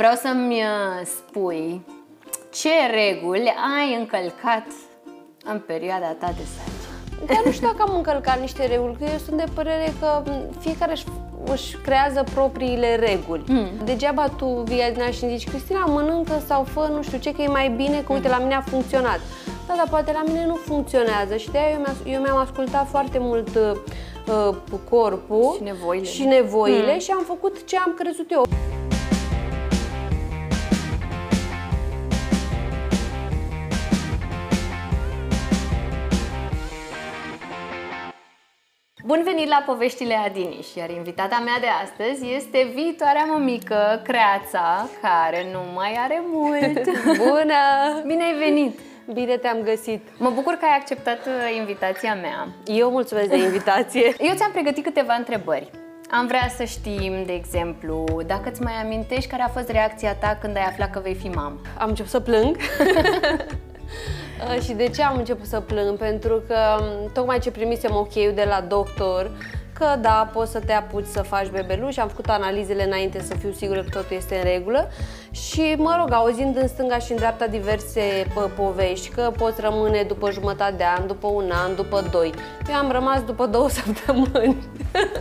Vreau să-mi spui ce reguli ai încălcat în perioada ta de sarcină. Dar nu știu dacă am încălcat niște reguli, că eu sunt de părere că fiecare își creează propriile reguli. Degeaba tu vii, Adina, și zici, Cristina, mănâncă sau fă nu știu ce, că e mai bine, că uite, la mine a funcționat. Da, dar poate la mine nu funcționează și de-aia eu mi-am ascultat foarte mult corpul și nevoile, și am făcut ce am crezut eu. Bun venit la poVESTILE Adiniș, iar invitata mea de astăzi este viitoarea mămică Creața, care nu mai are mult. Bună! Bine ai venit! Bine te-am găsit! Mă bucur că ai acceptat invitația mea. Eu mulțumesc de invitație! Eu ți-am pregătit câteva întrebări. Am vrea să știm, de exemplu, dacă îți mai amintești care a fost reacția ta când ai aflat că vei fi mamă. Am început să plâng. Și de ce am început să plâng? Pentru că tocmai ce primisem ok-ul de la doctor, că da, poți să te apuci să faci bebeluși, am făcut analizele înainte să fiu sigură că totul este în regulă și, mă rog, auzind în stânga și în dreapta diverse povești, că poți rămâne după jumătate de an, după un an, după doi. Eu am rămas după 2 săptămâni.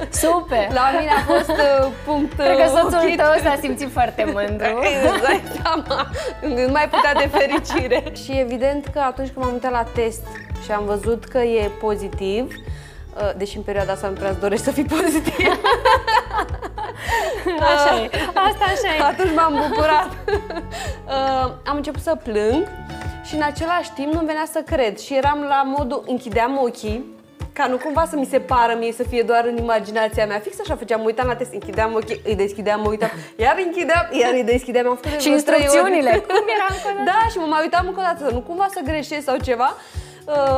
Super! La mine a fost punct. Cred că soțul tău s-a simțit foarte mândru. Nu mai putea de fericire. Și evident că atunci când m-am uitat la test și am văzut că e pozitiv, deși în perioada asta nu prea îți dorești să fii pozitiv. Așa e. Asta așa e. Atunci m-am bucurat. Am început să plâng și în același timp nu-mi venea să cred. Și eram la modul, închideam ochii, ca nu cumva să mi se pară mie, să fie doar în imaginația mea. Fix așa făceam, mă uitam la test, închideam ochii, îi deschideam, mă uitam, iar închideam, iar îi deschideam. Am făcut și instrucțiunile. Cum era încă o dată? Da, și mă mai uitam încă o dată, nu cumva să greșesc sau ceva.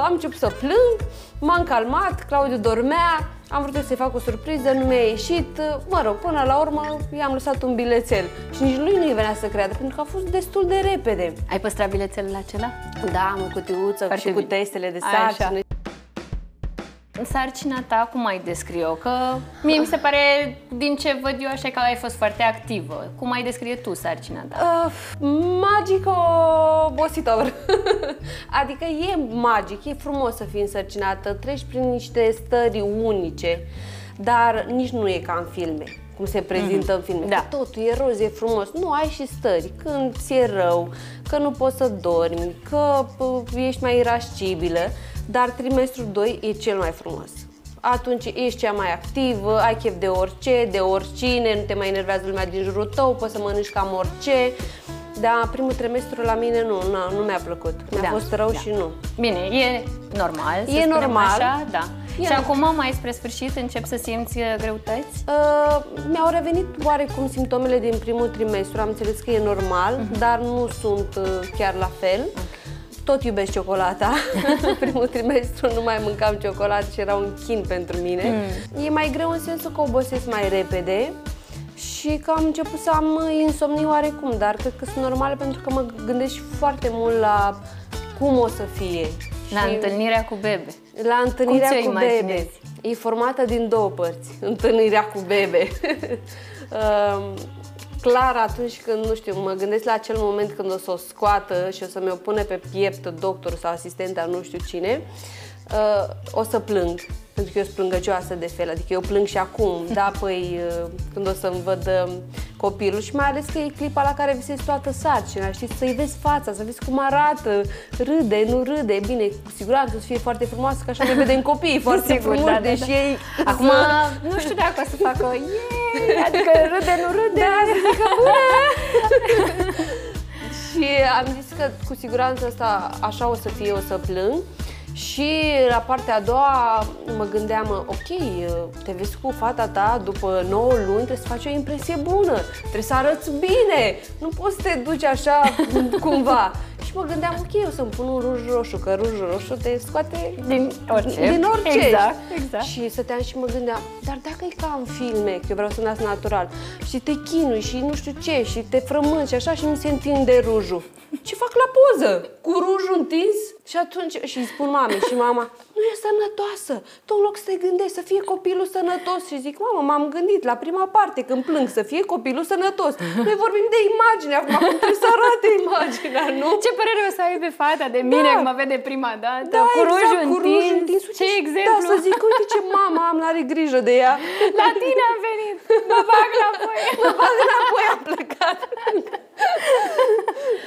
Am început să plâng, m-am calmat, Claudiu dormea, am vrut să-i fac o surpriză, nu mi-a ieșit, mă rog, până la urmă i-am lăsat un bilețel și nici lui nu-i venea să creadă, pentru că a fost destul de repede. Ai păstrat bilețelul acela? Da, am o cutiuță și cu testele de sarcină. Sarcina ta, cum ai descrie-o? Că mie mi se pare, din ce văd eu, așa că ai fost foarte activă. Cum ai descrie tu sarcina ta? Magico-obositor. Adică e magic, e frumos să fii însărcinată, treci prin niște stări unice, dar nici nu e ca în filme, cum se prezintă în filme. Da. Totul e roz, e frumos. Nu, ai și stări. Când ți-e rău, că nu poți să dormi, că ești mai irascibilă. Dar trimestrul 2 e cel mai frumos. Atunci ești cea mai activă, ai chef de orice, de oricine, nu te mai enervează lumea din jurul tău, poți să mănânci cam orice. Dar primul trimestru la mine nu mi-a plăcut. Mi-a fost rău și nu. Bine, e normal, să spunem așa, da. Și acum, mai spre sfârșit, începi să simți greutăți? Mi-au revenit oarecum simptomele din primul trimestru, am înțeles că e normal, dar nu sunt chiar la fel. Tot iubesc ciocolata. În primul trimestru nu mai mâncam ciocolată și era un chin pentru mine. E mai greu în sensul că obosesc mai repede și că am început să am insomnii oarecum, dar cred că sunt normale pentru că mă gândesc foarte mult la cum o să fie. La întâlnirea cu bebe. La întâlnirea cu bebe. E formată din 2 părți. Întâlnirea cu bebe. Clar, atunci când, nu știu, mă gândesc la acel moment când o să o scoată și o să mi-o pune pe piept doctorul sau asistenta, nu știu cine, o să plâng, pentru că eu sunt plângăcioasă de fel, adică eu plâng și acum, da, păi când o să-mi văd copilul și mai ales că e clipa la care visezi toată sarcina, știi, să-i vezi fața, să vezi cum arată, râde, nu râde, bine, cu siguranță o să fie foarte frumoasă, că așa ne vedem copiii, foarte frumos, deși ei... Acum, nu știu dacă o să facă, adică râde, nu râde, și am zis că cu siguranță asta așa o să fie, o să plâng. Și la partea a doua mă gândeam, ok, te vezi cu fata ta după 9 luni, trebuie să faci o impresie bună, trebuie să arăți bine, nu poți să te duci așa cumva. Și mă gândeam, ok, eu să-mi pun un ruj roșu, că rujul roșu te scoate din orice. Din orice. Exact, exact. Și stăteam și mă gândeam, dar dacă e ca în filme, că eu vreau să nasc natural, și te chinui și nu știu ce, și te frământi și așa și nu se întinde rujul. Ce fac la poză? Cu rujul întins? Și atunci, și îi spun mamei și mama, nu e sănătoasă. Tu în loc să te gândești să fie copilul sănătos și zic, mamă, m-am gândit la prima parte când plâng să fie copilul sănătos. Noi vorbim de imagine, acum trebuie să arate imaginea, nu? Ce părere o să ai pe fata de mine când mă vede prima dată? Da, cu rujul întins. Ce exemplu? Da, să zic, uite ce mama am, n-are grijă de ea. La tine am venit, mă bag înapoi. Mă bag înapoi, am plecat.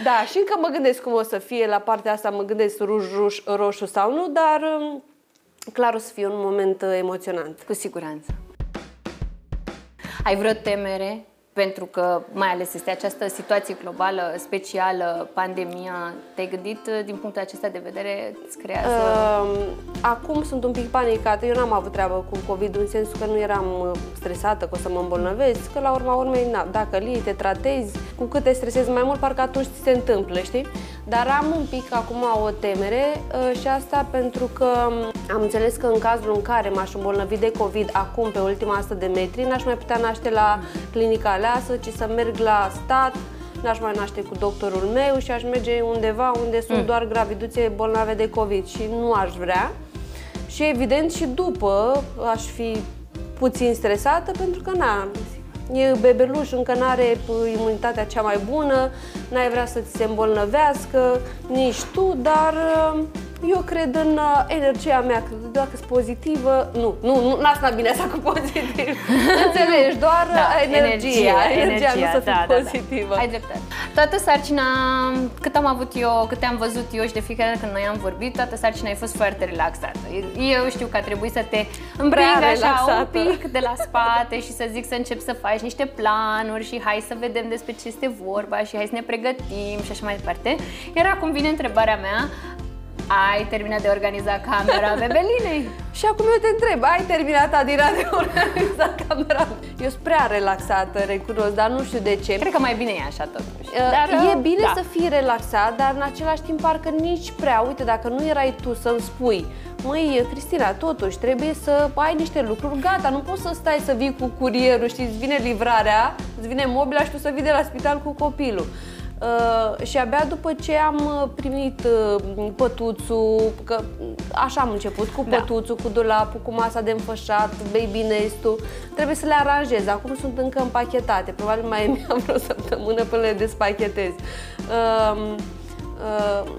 Da, și încă mă gândesc cum o să fie la partea asta, mă gândesc roșu sau nu, dar clar o să fie un moment emoționant. Cu siguranță. Ai vreo temere? Pentru că mai ales este această situație globală, specială, pandemia. Te-ai gândit din punctul acesta de vedere? Îți creează... Acum sunt un pic panicată. Eu n-am avut treabă cu COVID în sensul că nu eram stresată că o să mă îmbolnăvesc, că la urma urmei, dacă lii, te tratezi, cu cât te stresezi mai mult, parcă atunci ți se întâmplă, știi? Dar am un pic acum o temere și asta pentru că am înțeles că în cazul în care m-aș îmbolnăvi de COVID acum, pe ultima 100 de metri, n-aș mai putea naște la clinica aleasă, ci să merg la stat, n-aș mai naște cu doctorul meu și aș merge undeva unde sunt doar graviduțe bolnave de COVID și nu aș vrea. Și evident și după aș fi puțin stresată pentru că na, e bebeluș, încă n-are imunitatea cea mai bună, n-ai vrea să ți se îmbolnăvească, nici tu, dar eu cred în energia mea, că doar că-s pozitivă, nu n-asta bine asta cu pozitiv, înțelegi, doar da, energia să fie pozitivă. Da, da. Ai dreptate. Toată sarcina, cât am avut eu, cât am văzut eu și de fiecare dată când noi am vorbit, toată sarcina a fost foarte relaxată. Eu știu că a trebuit să te îmbrâng așa un pic de la spate și să zic să începi să faci niște planuri și hai să vedem despre ce este vorba și hai să ne pregătim și așa mai departe. Iar acum vine întrebarea mea, ai terminat de organiza camera bebelinei? Și acum eu te întreb, ai terminat, Adina, de organiza camera? Eu sunt prea relaxată, recunosc, dar nu știu de ce. Cred că mai bine e așa totuși. Dar, e bine da. Să fii relaxat, dar în același timp parcă nici prea. Uite, dacă nu erai tu să-mi spui, măi, Cristina, totuși trebuie să ai niște lucruri, gata, nu poți să stai să vii cu curierul, știi, îți vine livrarea, îți vine mobila și tu să vii de la spital cu copilul. Și abia după ce am primit pătuțul, că așa am început, cu pătuțul, cu dulapul, cu masa de înfășat, baby nest-ul, trebuie să le aranjez. Acum sunt încă împachetate, probabil mai mi-am vreo săptămână până le despachetez.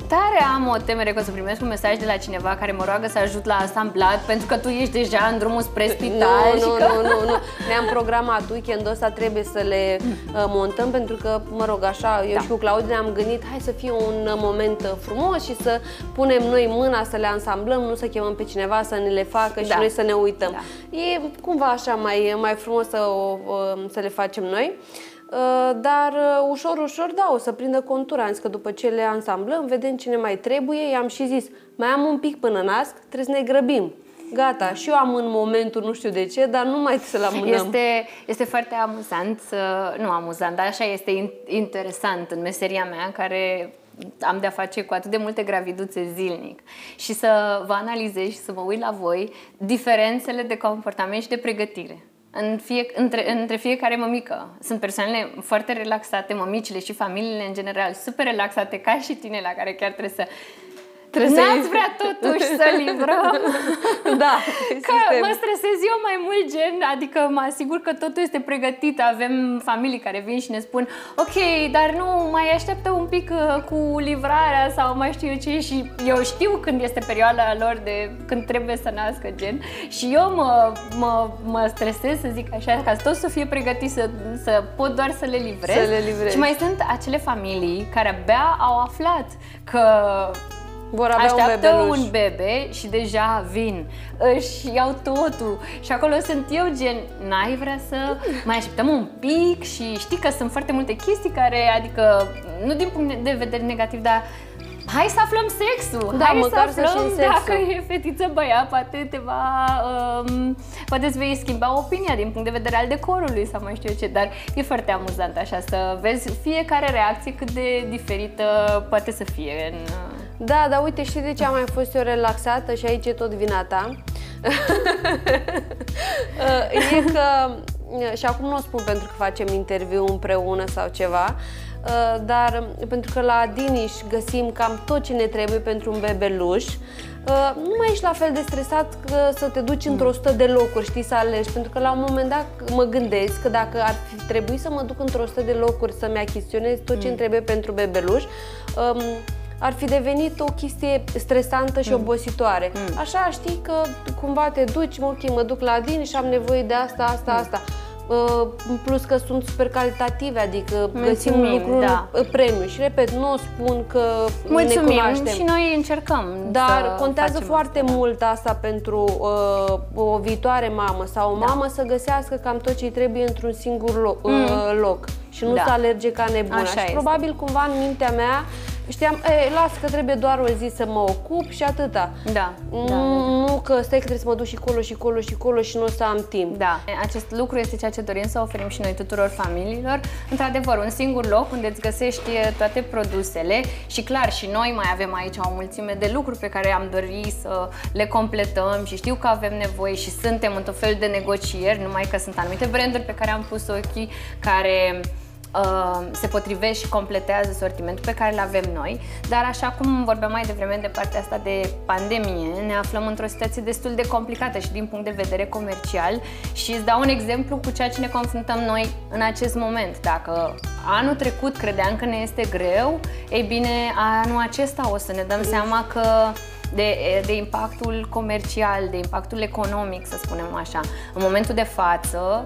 Tare am o temere că o să primesc un mesaj de la cineva care mă roagă să ajut la asamblat pentru că tu ești deja în drumul spre spital. Nu. Ne-am programat weekendul ăsta, trebuie să le montăm pentru că, mă rog, așa, eu și cu Claudiu ne-am gândit, hai să fie un moment frumos și să punem noi mâna să le ansamblăm, nu să chemăm pe cineva să ne le facă și noi să ne uităm. Da. E cumva așa mai frumos să le facem noi. Dar ușor, ușor, da, o să prindă contura. Am zis că după ce le ansamblăm, vedem ce ne mai trebuie. I-am și zis, mai am un pic până nasc, trebuie să ne grăbim. Gata, și eu am în momentul, nu știu de ce, dar nu mai să-l amânăm. Este foarte amuzant, nu amuzant, dar așa este interesant în meseria mea, în care am de-a face cu atât de multe graviduțe zilnic și să vă analizez și să vă uit la voi diferențele de comportament și de pregătire. Între fiecare mămică. Sunt persoanele foarte relaxate, mămicile și familiile în general, super relaxate, ca și tine, la care chiar trebuie să n-ați vrea totuși să livrăm. Da, că mă stresez eu mai mult adică mă asigur că totul este pregătit. Avem familii care vin și ne spun ok, dar nu, mai așteaptă un pic cu livrarea sau mai știu eu ce. Și eu știu când este perioada lor de când trebuie să nască și eu mă stresez să zic așa, ca tot să fie pregătit să pot doar să le livrez. Și mai sunt acele familii care abia au aflat că vor avea așteaptă un bebe și deja vin, își iau totul și acolo sunt eu n-ai vrea să mai așteptăm un pic și știi că sunt foarte multe chestii care, adică, nu din punct de vedere negativ, dar hai să aflăm sexul, da, hai să aflăm dacă e fetiță băiat, poate te va, poate îți vei schimba opinia din punct de vedere al decorului sau mai știu eu ce, dar e foarte amuzant așa să vezi fiecare reacție cât de diferită poate să fie în... Da, dar uite, știi de ce am mai fost eu relaxată și aici e tot vina ta? E că, și acum nu o spun pentru că facem interviu împreună sau ceva, dar pentru că la Adiniș găsim cam tot ce ne trebuie pentru un bebeluș, nu mai ești la fel de stresat că să te duci într-o 100 de locuri, știi, să alegi, pentru că la un moment dat mă gândesc că dacă ar fi trebuit să mă duc într-o 100 de locuri să-mi achiziționez tot ce îmi trebuie pentru bebeluș, ar fi devenit o chestie stresantă și obositoare. Așa, știi că cumva te duci, ok, mă duc la Adiniș și am nevoie de asta, asta, asta. Plus că sunt super calitative, adică găsim lucruri premium și, repet, nu spun că mulțumim, ne cunoaștem. Și noi încercăm. Dar contează foarte mult asta pentru o viitoare mamă sau o mamă să găsească cam tot ce-i trebuie într-un singur loc, și nu să alerge ca nebună. Și probabil cumva în mintea mea știam, las că trebuie doar o zi să mă ocup și atâta. Nu că stai că trebuie să mă duc și colo și colo și colo și nu o să am timp. Acest lucru este ceea ce dorim să oferim și noi tuturor familiilor. Într-adevăr, un singur loc unde îți găsești toate produsele și clar și noi mai avem aici o mulțime de lucruri pe care am dorit să le completăm și știu că avem nevoie și suntem într-un fel de negocieri, numai că sunt anumite branduri pe care am pus ochii care se potrivește și completează sortimentul pe care îl avem noi, dar așa cum vorbeam mai devreme de partea asta de pandemie, ne aflăm într-o situație destul de complicată și din punct de vedere comercial și îți dau un exemplu cu ceea ce ne confruntăm noi în acest moment. Dacă anul trecut credeam că ne este greu, ei bine, anul acesta o să ne dăm seama că de impactul comercial, de impactul economic, să spunem așa. În momentul de față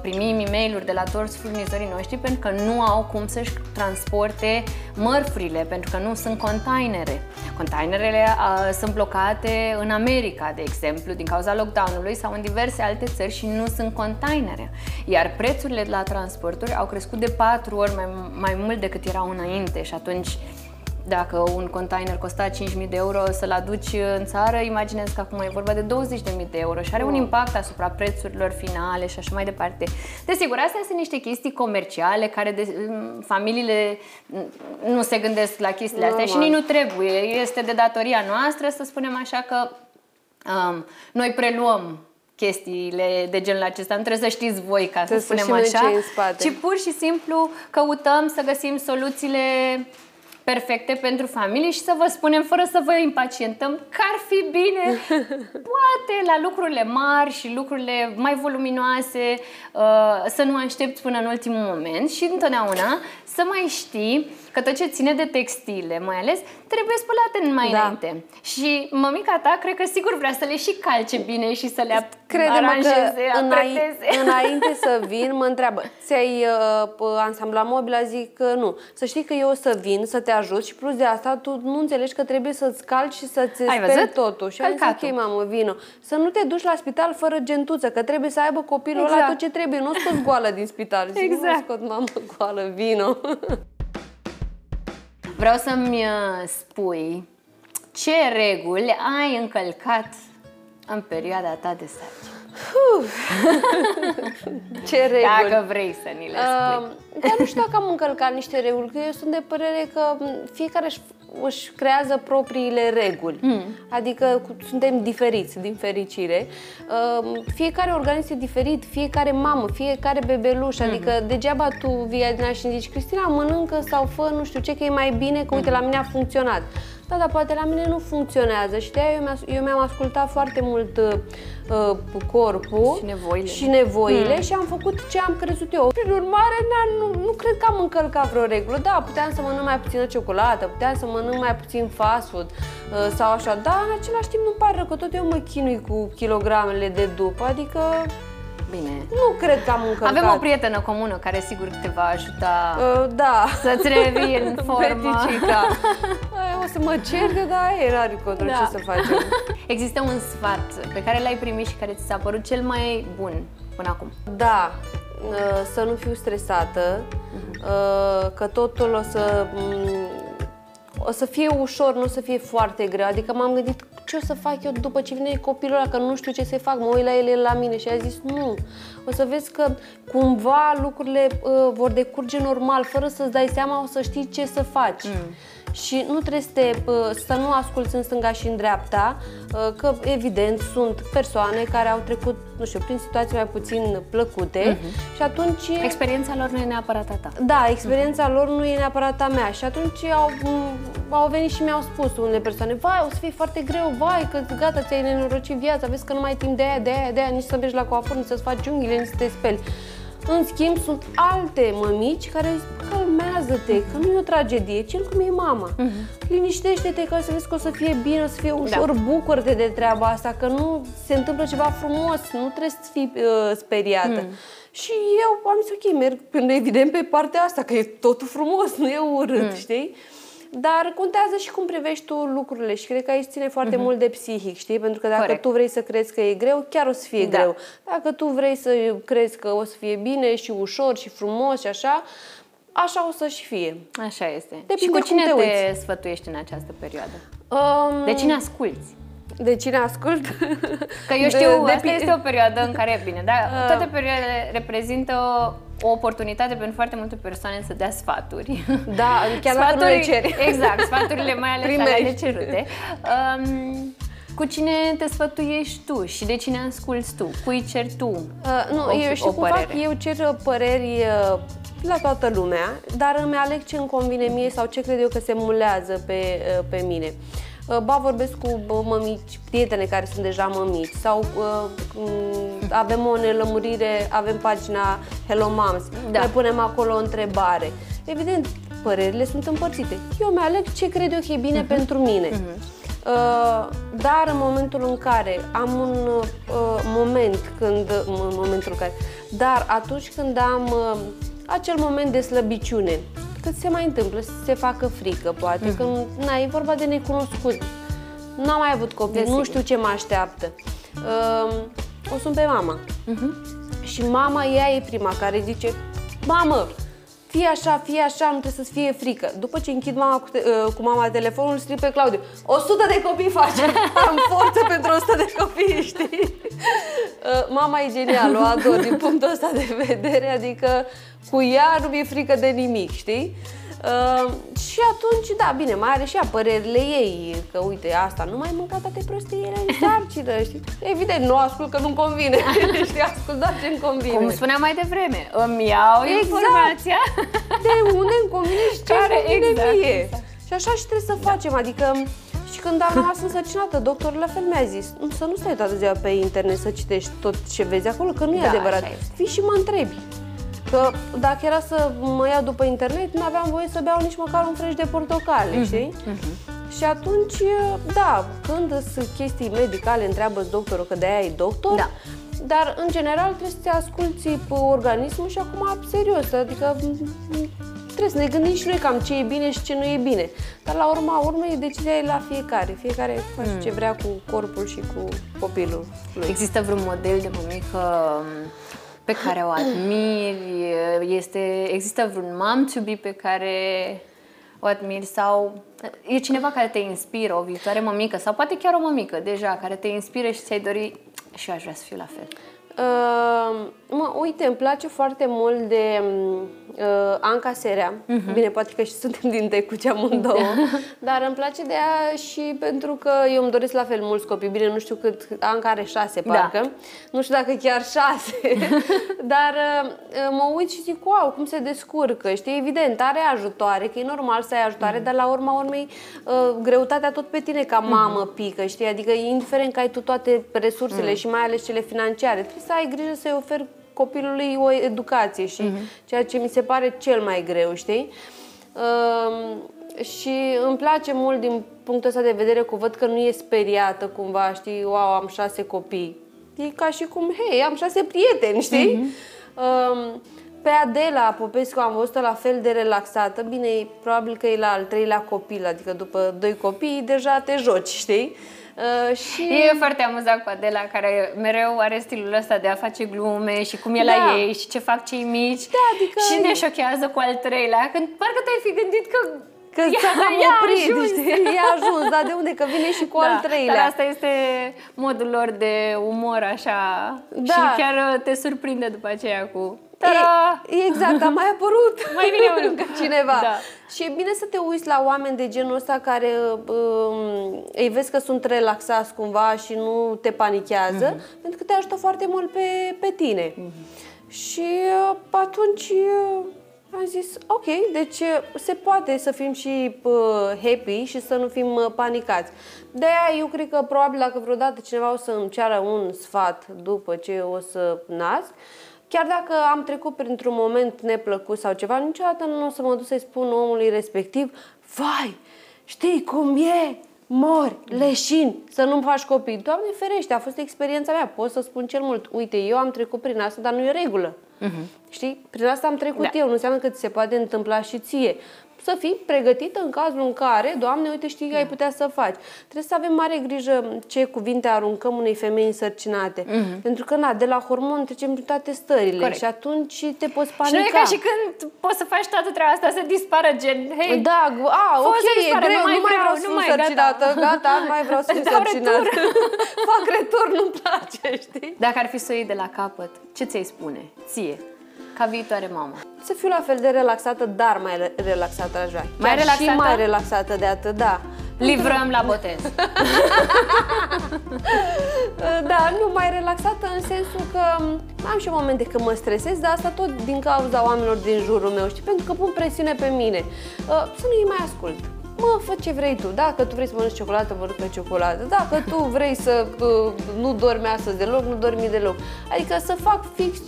primim e-mail-uri de la toți furnizorii noștri pentru că nu au cum să-și transporte mărfurile, pentru că nu sunt containere. Containerele sunt blocate în America, de exemplu, din cauza lockdown-ului sau în diverse alte țări și nu sunt containere. Iar prețurile la transporturi au crescut de 4 ori mai mult decât erau înainte și atunci, dacă un container costa 5.000 de euro să-l aduci în țară, imaginezi că acum e vorba de 20.000 de euro și are un impact asupra prețurilor finale și așa mai departe. Desigur, astea sunt niște chestii comerciale care familiile nu se gândesc la chestiile astea și nici nu trebuie. Este de datoria noastră, să spunem așa, că noi preluăm chestiile de genul acesta. Nu trebuie să știți voi, ca să spunem așa, ci pur și simplu căutăm să găsim soluțiile perfecte pentru familie și să vă spunem, fără să vă impacientăm, că ar fi bine, poate la lucrurile mari și lucrurile mai voluminoase, să nu aștepți până în ultimul moment și întotdeauna să mai știi că tot ce ține de textile, mai ales, trebuie spălate mai înainte. Și mămica ta, cred că sigur vrea să le și calce bine și să le aranjeze, apreteze. Înainte să vin, mă întreabă, ți-ai ansamblat mobila? Zic că nu. Să știi că eu o să vin, să te ajut și plus de asta tu nu înțelegi că trebuie să-ți calci și să-ți speli totul. Și am zis, ok, mamă, vină. Să nu te duci la spital fără gentuță, că trebuie să aibă copilul ăla tot ce trebuie. Nu scoți goală din spital. Zic, nu scot, mamă, goală, vină. Vreau să-mi spui ce reguli ai încălcat în perioada ta de sarcină. Ce reguli? Dacă vrei să ni le spui. Dar nu știu dacă am încălcat niște reguli, că eu sunt de părere că fiecare își creează propriile reguli. Adică suntem diferiți, din fericire. Fiecare organism e diferit, fiecare mamă, fiecare bebeluș. Adică degeaba tu vii, Adina, și zici, Cristina, mănâncă sau fă nu știu ce, că e mai bine, că uite, la mine a funcționat. Da, dar poate la mine nu funcționează și de-aia eu mi-am ascultat foarte mult corpul și nevoile, și am făcut ce am crezut eu. Prin urmare, nu cred că am încălcat vreo regulă. Da, puteam să mănânc mai puțină ciocolată, puteam să mănânc mai puțin fast food sau așa, dar în același timp nu-mi pare rău că tot eu mă chinui cu kilogramele de după, adică... Bine. Nu cred că am încălcat. Avem o prietenă comună care sigur te va ajuta să-ți revii în formă. O să mă cercă, dar n-are control ce să facem. Există un sfat pe care l-ai primit și care ți s-a părut cel mai bun până acum? Da, să nu fiu stresată, că totul o să fie ușor, nu o să fie foarte greu. Adică m-am gândit ce o să fac eu după ce vine copilul ăla, că nu știu ce să-i fac, mă uit la el la mine și a zis nu. O să vezi că cumva lucrurile vor decurge normal, fără să-ți dai seama, o să știi ce să faci. și nu trebuie să, să nu asculți în stânga și în dreapta, că evident sunt persoane care au trecut, nu știu, prin situații mai puțin plăcute și atunci... Experiența lor nu e neapărat a ta. Da, experiența lor nu e neapărat a mea și atunci au venit și mi-au spus unele persoane, vai, o să fie foarte greu, vai, că gata, ți-ai nenorocit viața, vezi că nu mai ai timp de aia, de aia, de aia, nici să mergi la coafor, nici să-ți faci unghiile, nici să te speli. În schimb, sunt alte mămici care zic, calmează-te, că nu e o tragedie, cel cum e mama. Liniștește-te, că o să vezi că o să fie bine, o să fie ușor, bucură-te de treaba asta, că nu se întâmplă ceva frumos, nu trebuie să fii speriată. Și eu am zis, ok, merg, evident, pe partea asta, că e totul frumos, nu e urât, știi? Dar contează și cum privești tu lucrurile și cred că aici ține foarte mult de psihic, știi? Pentru că dacă tu vrei să crezi că e greu, chiar o să fie greu. Dacă tu vrei să crezi că o să fie bine și ușor și frumos și așa, așa o să și fie. Așa este. Depinde și cu cine te sfătuiești în această perioadă? De cine asculți? De cine ascult? Că eu știu, asta este o perioadă în care, bine, dar toate perioadele reprezintă o oportunitate pentru foarte multe persoane să dea sfaturi. Da, chiar dacă nu le ceri. Exact, sfaturile mai ales ale cerute. Cu cine te sfătuiești tu și de cine asculți tu? Cui ceri tu eu știu cum fac, eu cer păreri la toată lumea, dar îmi aleg ce îmi convine mie sau ce cred eu că se mulează pe mine. Ba vorbesc cu mămici, prietene care sunt deja mămici sau avem o nelămurire, avem pagina Hello Moms, mai punem acolo o întrebare. Evident, părerile sunt împărțite. Eu mi-aleg ce cred eu că e bine pentru mine. Dar în momentul în care am un dar atunci când am acel moment de slăbiciune, că se mai întâmplă, să se facă frică, poate, că na, e vorba de necunoscut. N-am mai avut copii, nu știu ce mă așteaptă. O sun pe mama. Și mama, ea e prima care zice, mamă, fii așa, fii așa, nu trebuie să-ți fie frică. După ce închid mama cu mama telefonul, scrie pe Claudiu, 100 de copii face, am forță pentru 100 de copii, știi? Mama e genială, o ador din punctul ăsta de vedere, adică cu ea nu mi-e frică de nimic, știi? Și atunci, da, bine, mai are și ea părerile ei, că uite, asta nu mai mânca toate prostiile în sarcină, știi? Evident, nu ascult că nu-mi convine, știi? Ascult doar ce-mi convine. Cum spuneam mai devreme, îmi iau informația de unde îmi convine și ce-mi convine mie. Și așa și trebuie să facem, adică... Și când am rămas însărcinată, doctorul la fel mi-a zis să nu stai toată ziua pe internet să citești tot ce vezi acolo, că nu e adevărat. Fii și mă întrebi. Că dacă era să mă iau după internet, nu aveam voie să beau nici măcar un freș de portocale, știi? Și atunci, da, când sunt chestii medicale, întreabă-ți doctorul, că de-aia e doctor, dar în general trebuie să te asculți pe organismul și acum, serios, adică... Trebuie să ne gândim și noi cam ce e bine și ce nu e bine. Dar la urma urmei, decizia e la fiecare. Fiecare face ce vrea cu corpul și cu copilul lui. Există vreun model de mămică pe care o admiri? Există vreun mom to be pe care o admiri? Sau e cineva care te inspiră, o viitoare mămică? Sau poate chiar o mămică deja care te inspiră și ți-ai dori și eu aș vrea să fiu la fel? Uite, îmi place foarte mult de Anca Serea. Bine, poate că și suntem din Tecuci amândouă, dar îmi place de ea și pentru că eu îmi doresc la fel mulți copii. Bine, nu știu cât, Anca are 6 parcă, nu știu dacă chiar 6, dar mă uit și zic, wow, cum se descurcă, știi? Evident, are ajutoare, că e normal să ai ajutoare, dar la urma urmei greutatea tot pe tine ca mamă pică, știi? Adică indiferent că ai tu toate resursele și mai ales cele financiare, trebuie să ai grijă să-i oferi copilului o educație și ceea ce mi se pare cel mai greu, știi? Și îmi place mult din punctul ăsta de vedere că văd că nu e speriată cumva, știi? Wow, am 6 copii. E ca și cum, hei, am 6 prieteni, știi? Pe Adela Popescu am văzut-o la fel de relaxată. Bine, probabil că e la al 3-lea copil, adică după 2 copii deja te joci, știi? E foarte amuzant cu Adela, care mereu are stilul ăsta de a face glume și cum e la ei și ce fac cei mici. Adică și ne șochează cu al 3-lea, când parcă te-ai fi gândit că i-a ajuns, dar de unde? Că vine și cu al 3-lea. Dar asta este modul lor de umor, așa, și chiar te surprinde după aceea cu... Exact, a mai apărut mai bine unul, cineva. Și e bine să te uiți la oameni de genul ăsta care îi vezi că sunt relaxați cumva și nu te panichează, pentru că te ajută foarte mult pe tine. Și atunci am zis, ok, deci se poate să fim și happy și să nu fim panicați. De-aia eu cred că probabil dacă vreodată cineva o să îmi ceară un sfat după ce o să nasc, chiar dacă am trecut printr-un moment neplăcut sau ceva, niciodată nu o să mă duc să-i spun omului respectiv, vai, știi cum e? Mori, leșin, să nu-mi faci copii. Doamne ferește, a fost experiența mea, pot să spun cel mult. Uite, eu am trecut prin asta, dar nu e regulă. Știi? Prin asta am trecut eu, nu înseamnă că ți se poate întâmpla și ție. Să fii pregătită în cazul în care, Doamne, uite, știi că ai putea să faci. Trebuie să avem mare grijă ce cuvinte aruncăm unei femei însărcinate. Pentru că, de la hormon trecem prin toate stările. Corect. Și atunci te poți panica. Și nu e ca și când poți să faci toată treaba asta, să dispară gen, hei, da, ok, e greu, nu mai vreau să fiu însărcinată, gata, nu mai vreau să fiu însărcinată. Fac retur, nu-mi place, știi? Dacă ar fi să o iei de la capăt, ce ți-ai spune? Ție, ca viitoare mamă. Să fiu la fel de relaxată, dar mai relaxată aș vrea. Mai relaxată? Și mai relaxată de atât, da. Livrăm la botez. Da, nu, mai relaxată în sensul că am și momente când mă stresez, dar asta tot din cauza oamenilor din jurul meu, știi? Pentru că pun presiune pe mine. Să nu-i mai ascult. Mă, fă ce vrei tu. Dacă tu vrei să mănânci ciocolată, mănâncă ciocolată. Dacă tu vrei să nu dormi astăzi deloc, nu dormi deloc. Adică să fac fix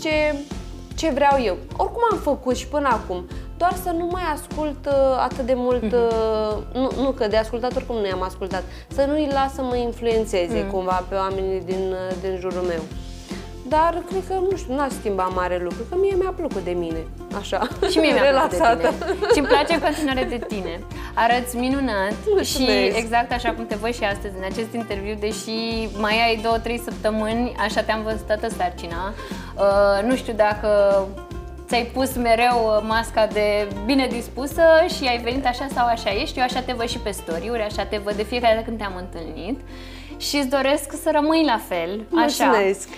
ce vreau eu. Oricum am făcut și până acum, doar să nu mai ascult atât de mult, nu că de ascultat oricum nu i-am ascultat, să nu-i las să mă influențeze cumva pe oamenii din jurul meu. Dar cred că, nu știu, n-aș schimba mare lucru, că mie mi-a plăcut de mine, așa, și mie relaxată. Și îmi place în continuare de tine. Arăți minunat. Mulțumesc. Și exact așa cum te văd și astăzi în acest interviu, deși mai ai 2-3 săptămâni, așa te-am văzut toată sarcina. Nu știu dacă ți-ai pus mereu masca de bine dispusă și ai venit așa sau așa ești, eu așa te văd și pe story-uri, așa te văd de fiecare dată când te-am întâlnit. Și îți doresc să rămâi la fel, așa. Mulțumesc.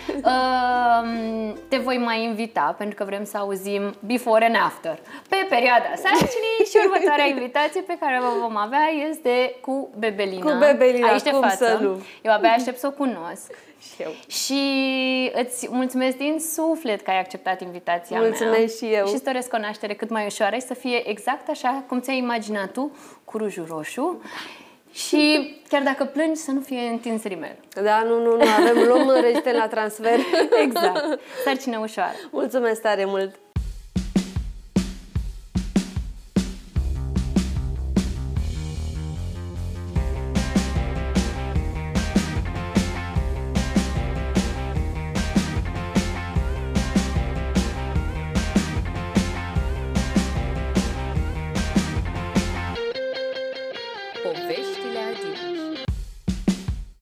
Te voi mai invita, pentru că vrem să auzim before and after, pe perioada sarcinii. Și următoarea invitație pe care o vom avea este cu Bebelina. Cu Bebelina, aici de față. Eu abia aștept să o cunosc. Și eu. Și îți mulțumesc din suflet că ai acceptat invitația mea. Mulțumesc și eu. Și îți doresc o naștere cât mai ușoară și să fie exact așa cum ți-ai imaginat tu, cu rujul roșu. Și chiar dacă plângi, să nu fie întins rimel. Da, nu, luăm rețete la transfer. Exact. Sarcină ușoară. Mulțumesc tare mult!